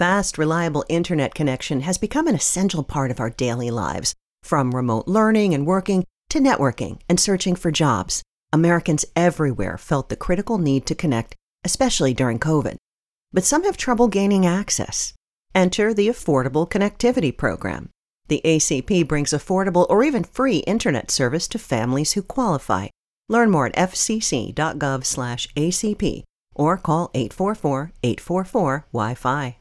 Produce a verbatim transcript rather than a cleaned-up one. Fast, reliable internet connection has become an essential part of our daily lives. From remote learning and working to networking and searching for jobs, Americans everywhere felt the critical need to connect, especially during COVID. But some have trouble gaining access. Enter the Affordable Connectivity Program. The A C P brings affordable or even free internet service to families who qualify. Learn more at F C C dot gov slash A C P or call eight four four, eight four four, W I F I.